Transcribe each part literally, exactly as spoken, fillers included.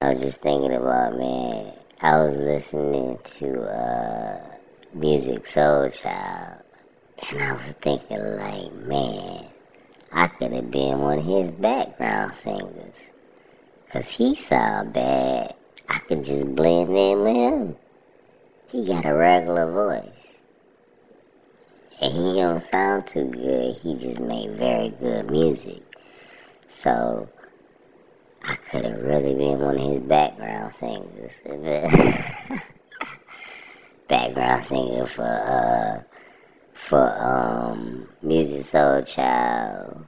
I was just thinking about, man, I was listening to uh, Musiq Soulchild, and I was thinking, like, man, I could have been one of his background singers, because he sound bad. I could just blend in with him. He got a regular voice, and he don't sound too good. He just made very good music. So I could have really been one of his background singers. Background singer for uh for um Musiq Soulchild.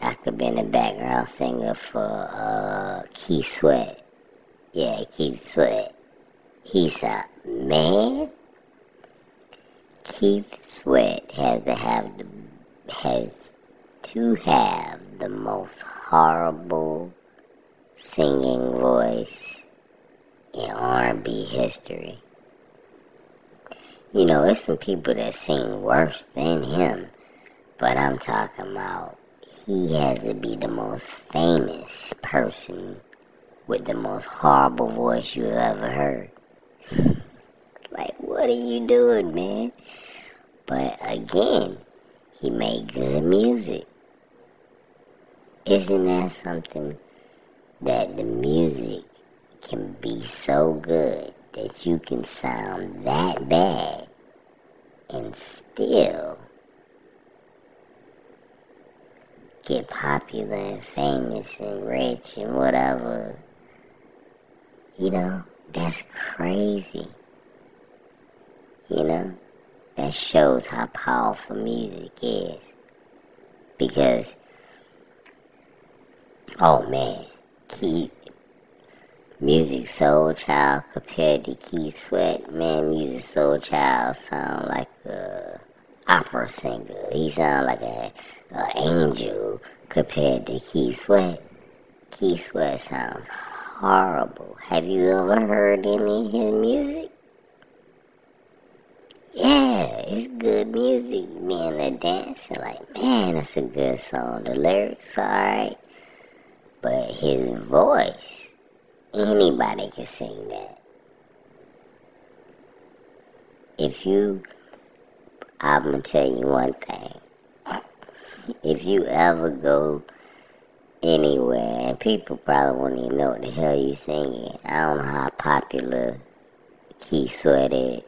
I could have been a background singer for uh Keith Sweat. Yeah, Keith Sweat. He's a man. Keith Sweat has to have the has to have the most horrible singing voice in R and B history. You know, there's some people that sing worse than him, but I'm talking about he has to be the most famous person with the most horrible voice you've ever heard. Like, what are you doing, man? But again, he made good music. Isn't that something? That the music can be so good that you can sound that bad and still get popular and famous and rich and whatever. You know, that's crazy. You know, that shows how powerful music is. Because, oh man, Keith, Musiq Soulchild compared to Keith Sweat, man, Musiq Soulchild sound like a opera singer. He sound like a, a angel compared to Keith Sweat. Keith Sweat sounds horrible. Have you ever heard any of his music? Yeah, it's good music. Me and the dancing, like, man, that's a good song. The lyrics are alright. But his voice, anybody can sing that. If you, I'm going to tell you one thing. If you ever go anywhere, and people probably won't even know what the hell you singing. I don't know how popular Keith Sweat is.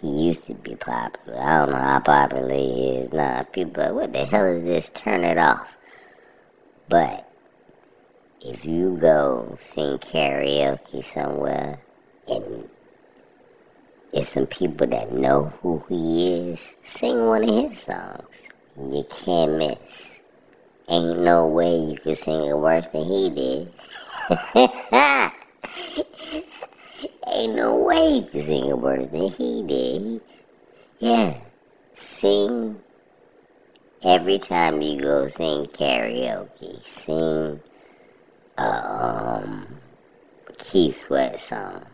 He used to be popular. I don't know how popular he is now. People are like, what the hell is this? Turn it off. But if you go sing karaoke somewhere and there's some people that know who he is, sing one of his songs. You can't miss. Ain't no way you could sing it worse than he did. Ain't no way you could sing it worse than he did. Yeah, sing every time you go sing karaoke. Sing Uh, um, Keith Sweat song,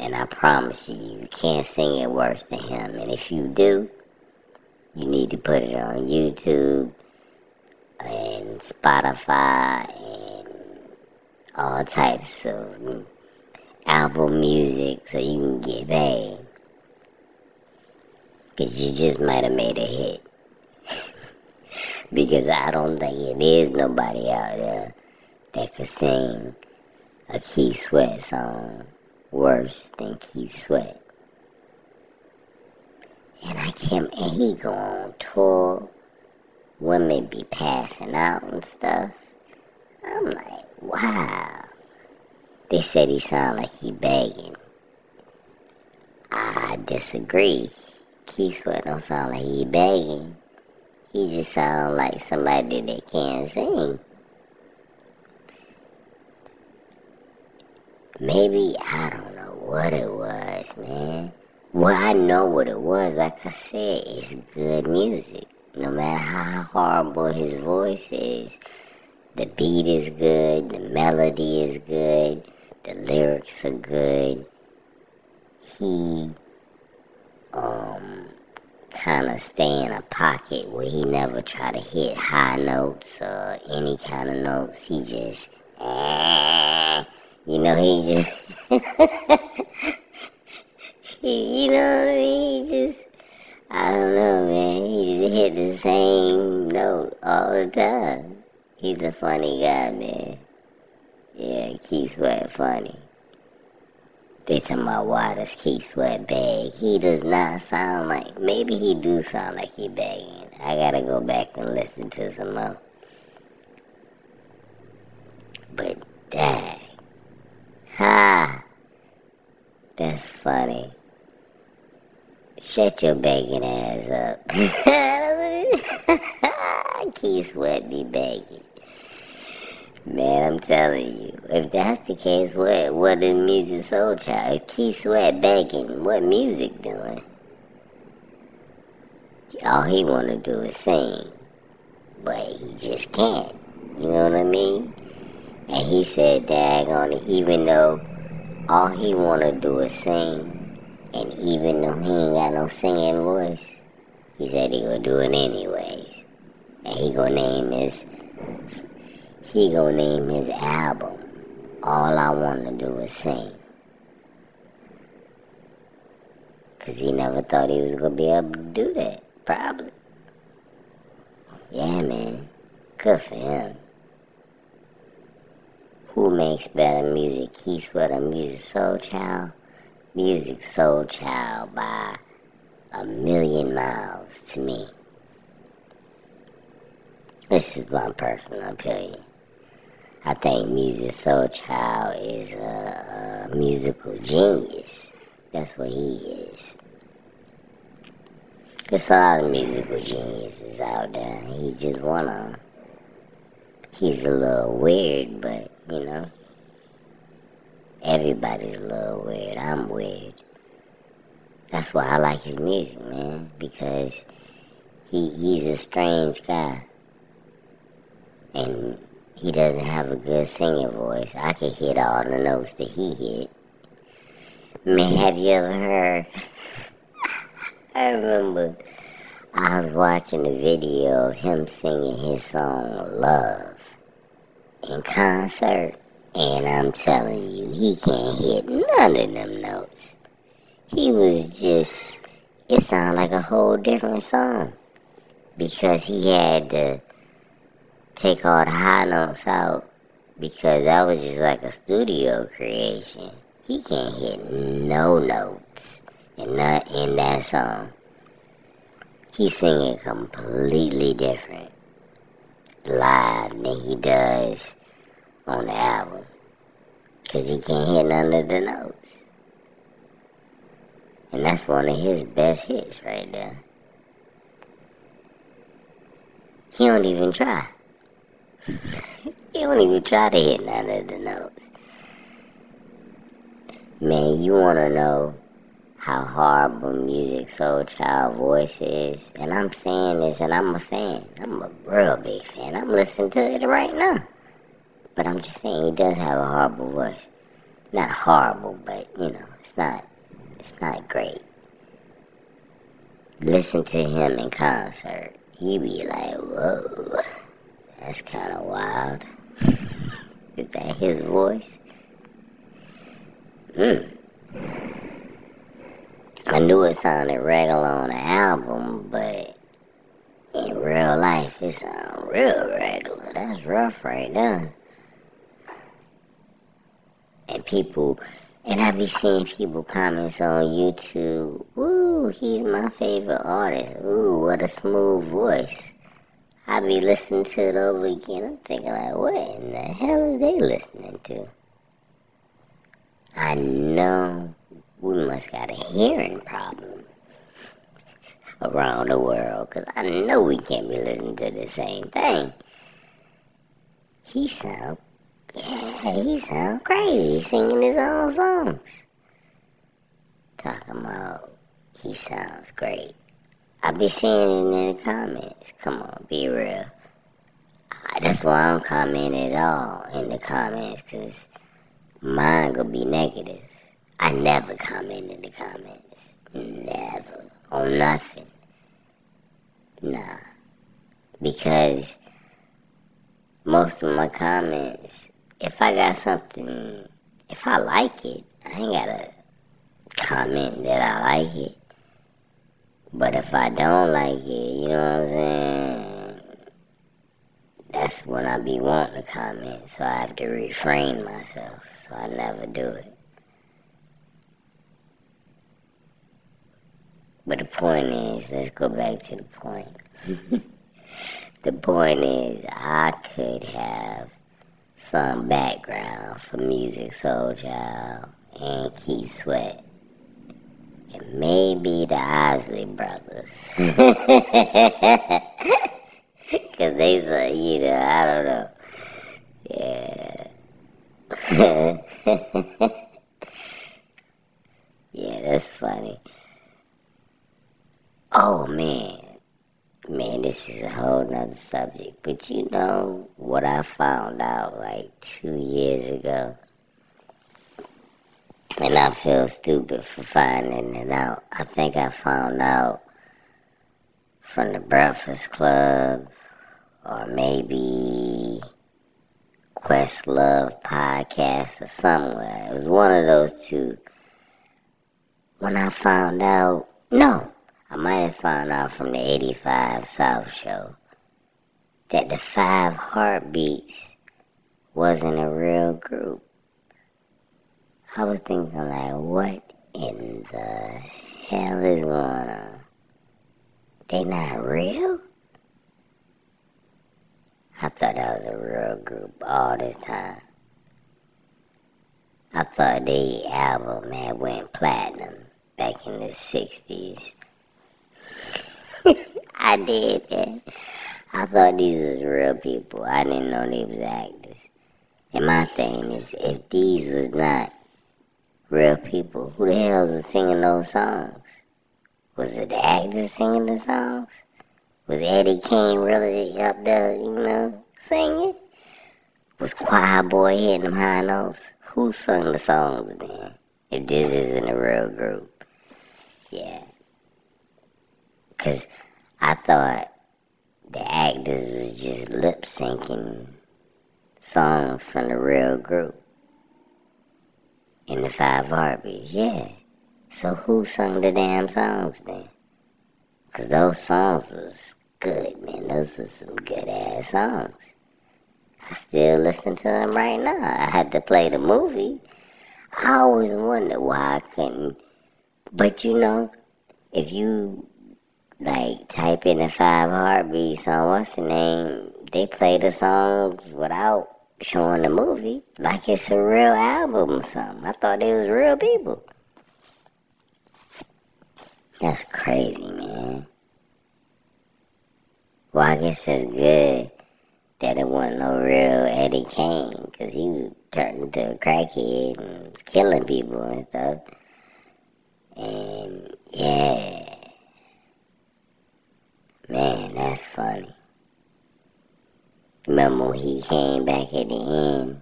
and I promise you, you can't sing it worse than him. And if you do, you need to put it on YouTube and Spotify and all types of Apple Music so you can get paid, because you just might have made a hit. Because I don't think it is nobody out there that could sing a Keith Sweat song worse than Keith Sweat. And I can't, and he go on tour, women be passing out and stuff. I'm like, wow. They said he sound like he begging. I disagree. Keith Sweat don't sound like he begging. He just sound like somebody that can't sing. Maybe, I don't know what it was, man. Well, I know what it was. Like I said, it's good music. No matter how horrible his voice is, the beat is good, the melody is good, the lyrics are good. He, um, kind of stay in a pocket where he never try to hit high notes or any kind of notes. He just, ah. You know, he just, he, you know what I mean? He just, I don't know, man. He just hit the same note all the time. He's a funny guy, man. Yeah, Keith Sweat funny. They talking about why does Keith Sweat bag? He does not sound like, maybe he do sound like he bagging. I gotta go back and listen to some more. But dang. Ha! That's funny. Shut your begging ass up. Keith Sweat be begging. Man, I'm telling you, if that's the case, what what is Musiq Soulchild? If Keith Sweat begging, what music doing? All he want to do is sing, but he just can't. You know what I mean? And he said, daggone it, even though all he want to do is sing, and even though he ain't got no singing voice, he said he gonna do it anyways. And he gonna name his... He gonna name his album, All I Wanna Do Is Sing. Because he never thought he was gonna be able to do that, probably. Yeah, man. Good for him. Who makes better music, Keith Sweat or Musiq Soulchild? Musiq Soulchild by a million miles to me. This is my personal opinion. I think Musiq Soulchild is a, a musical genius. That's what he is. There's a lot of musical geniuses out there. He just wanna... He's a little weird, but, you know... Everybody's a little weird. I'm weird. That's why I like his music, man. Because he he's a strange guy. And... He doesn't have a good singing voice. I can hit all the notes that he hit. Man, have you ever heard? I remember I was watching a video of him singing his song Love in concert. And I'm telling you, he can't hit none of them notes. He was just, it sounded like a whole different song. Because he had the... Take all the high notes out because that was just like a studio creation. He can't hit no notes in that, in that song. He's singing completely different live than he does on the album because he can't hit none of the notes. And that's one of his best hits right there. He don't even try. He don't even try to hit none of the notes. Man, you want to know how horrible Musiq Soulchild voice is? And I'm saying this, and I'm a fan. I'm a real big fan. I'm listening to it right now. But I'm just saying, he does have a horrible voice. Not horrible, but, you know, it's not, it's not great. Listen to him in concert. You be like, whoa. That's kind of wild. Is that his voice? Mm. I knew it sounded regular on the album, but in real life, it sounded real regular. That's rough right there. And people, and I be seeing people comments on YouTube, ooh, he's my favorite artist. Ooh, what a smooth voice. I be listening to it over again. I'm thinking like, what in the hell is they listening to? I know we must got a hearing problem around the world, because I know we can't be listening to the same thing. He sound, yeah, he sound crazy singing his own songs. Talking about he sounds great. I be seeing it in the comments. Come on, be real. I, that's why I don't comment at all in the comments, because mine gonna be negative. I never comment in the comments. Never. On nothing. Nah. Because most of my comments, if I got something if I like it, I ain't gotta comment that I like it. But if I don't like it, you know what I'm saying, that's when I be wanting to comment, so I have to refrain myself, so I never do it. But the point is, let's go back to the point. The point is, I could have some background for Musiq Soulchild and Keith Sweat. And maybe the Isley Brothers. Because they say, you know, I don't know. Yeah. Yeah, that's funny. Oh, man. Man, this is a whole nother subject, but you know what I found out like two years ago? And I feel stupid for finding it out. I think I found out from the Breakfast Club, or maybe Questlove podcast or somewhere. It was one of those two. When I found out, no. I might have found out from the eighty-five South show that the Five Heartbeats wasn't a real group. I was thinking, like, what in the hell is going on? They not real? I thought that was a real group all this time. I thought their album had went platinum back in the sixties. I did, man. I thought these was real people. I didn't know they was actors. And my thing is, if these was not real people, who the hell was singing those songs? Was it the actors singing the songs? Was Eddie King really up there, you know, singing? Was Choir Boy hitting them high notes? Who sung the songs then, if this isn't a real group? Yeah. Because I thought the actors was just lip-syncing songs from the real group in the Five Heartbeats. Yeah. So who sung the damn songs then? Because those songs was good, man. Those was some good-ass songs. I still listen to them right now. I had to play the movie. I always wondered why I couldn't. But, you know, if you... like, type in the Five Heartbeats on what's the name, they play the songs without showing the movie. Like it's a real album or something. I thought they was real people. That's crazy, man. Well, I guess it's good that it wasn't no real Eddie King, because he turned into a crackhead and was killing people and stuff. And, yeah. Man, that's funny. Remember when he came back at the end?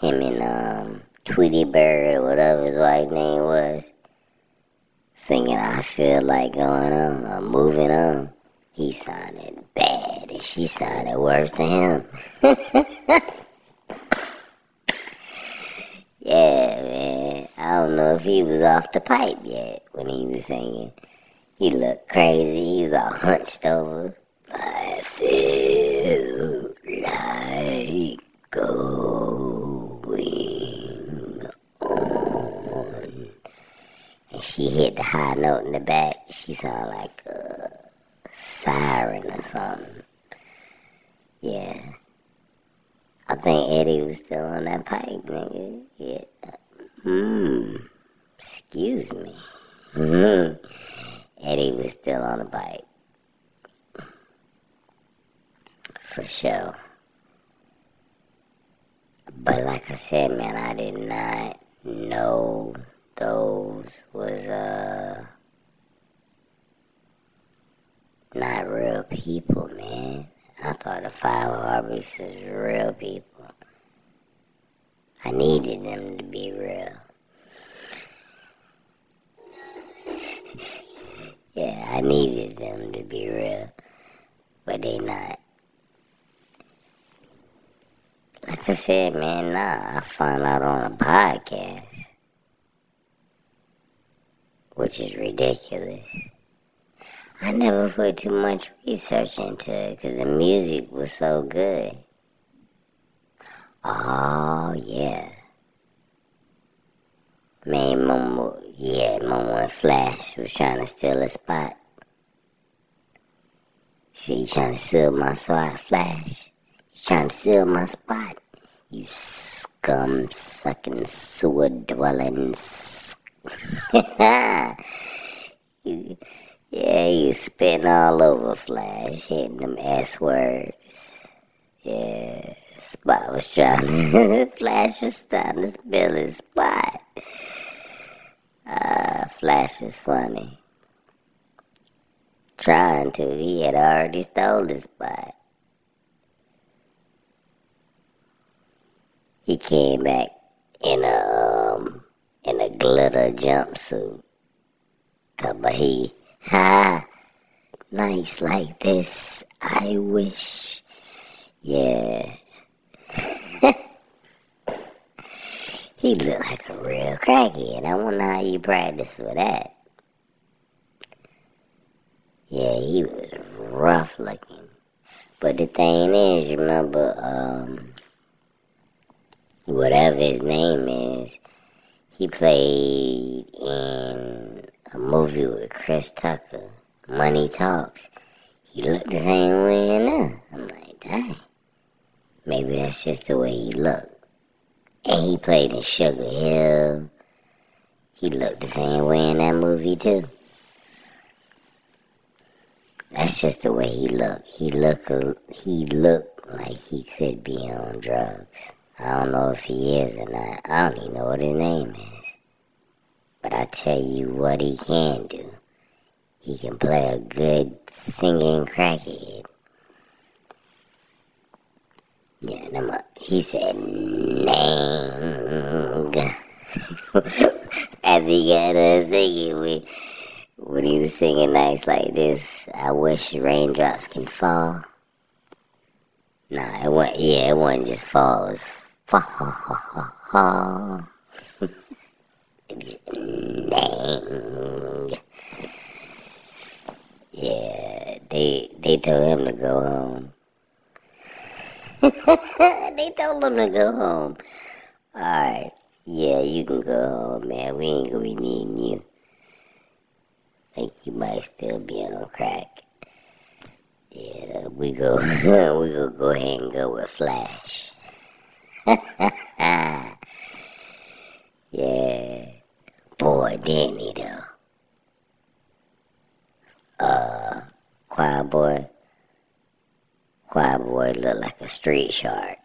Him and um, Tweety Bird or whatever his wife's name was, singing I Feel Like Going On or Moving On. He sounded bad and she sounded worse than him. Yeah, man. I don't know if he was off the pipe yet when he was singing. He looked crazy, he was all hunched over. I feel like going on. And she hit the high note in the back. She sounded like a siren or something. Yeah. I think Eddie was still on that pipe, nigga. Yeah. Mmm. Excuse me. Mmm. Eddie was still on the bike. For sure. But like I said, man, I did not know those was, uh, not real people, man. I thought the Five Heartbeats was real people. I needed them to be real. Yeah, I needed them to be real, but they not. Like I said, man, nah, I found out on a podcast, which is ridiculous. I never put too much research into it because the music was so good. Oh, yeah. Man, Momo, yeah, Momo and Flash was trying to steal a spot. See, you trying to steal my spot, Flash? You trying to steal my spot? You scum-sucking, sewer-dwelling sc- Yeah, you spitting all over Flash, hitting them S-words. Yeah, Spot was trying to... Flash was trying to steal his spot. Uh, Flash is funny. Trying to, he had already stole his spot. He came back in a um, in a glitter jumpsuit. Talking about he, ha, nights like this, I wish. Yeah. He looked like a real crackhead. I wonder how you practice for that. Yeah, he was rough looking. But the thing is, remember, um, whatever his name is, he played in a movie with Chris Tucker, Money Talks. He looked the same way in there. I'm like, dang. Maybe that's just the way he looked. And he played in Sugar Hill. He looked the same way in that movie, too. That's just the way he looked. He looked, he looked like he could be on drugs. I don't know if he is or not. I don't even know what his name is. But I tell you what he can do. He can play a good singing crackhead. Yeah, no more. He said, "Nang." After he got done singing, we, when he was singing nights like this, I wish raindrops can fall. Nah, it wasn't, yeah, it wasn't just fall, it was fall. It was Nang. Yeah, they, they told him to go home. They told him to go home. Alright, yeah, you can go home, man. We ain't gonna be needing you. Think you might still be on crack. Yeah, we go. We gonna go ahead and go with Flash. Yeah, boy, didn't he though? Uh, Choir Boy. Choir Boy looked like a street shark.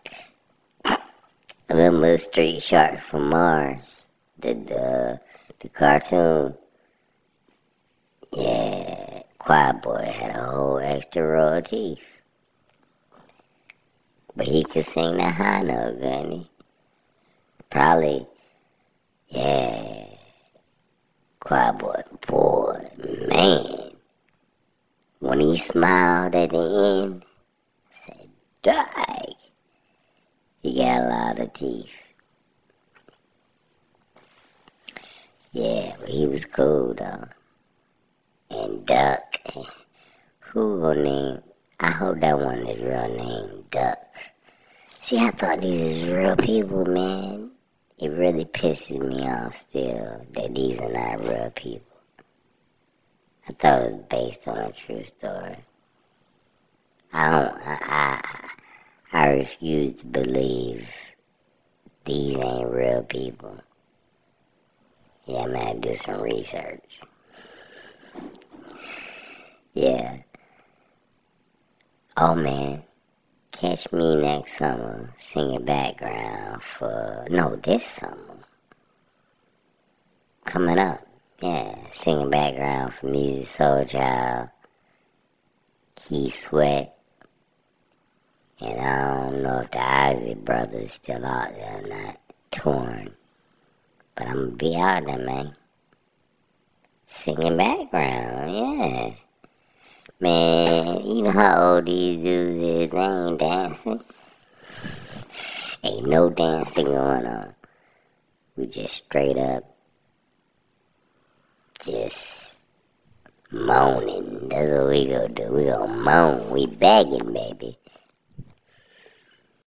Remember the street shark from Mars? The, the, the cartoon? Yeah, Choir Boy had a whole extra row of teeth. But he could sing the high note, couldn't he? Probably, yeah. Choir Boy, boy, man. When he smiled at the end, dang. He got a lot of teeth. Yeah, but he was cool though. And Duck. Who gonna name? I hope that one is real name, Duck. See, I thought these is real people, man. It really pisses me off still that these are not real people. I thought it was based on a true story. I don't, I, I, I refuse to believe these ain't real people. Yeah, I'm gonna do some research. Yeah. Oh man, catch me next summer singing background for, no, this summer. Coming up, yeah, singing background for Musiq Soulchild, Keith Sweat. And I don't know if the Isley Brothers is still out there or not, torn. But I'm going to be out there, man. Singing background, yeah. Man, you know how old these dudes is, they ain't dancing. Ain't no damn thing going on. We just straight up just moaning. That's what we gonna do. We gonna moan. We begging, baby.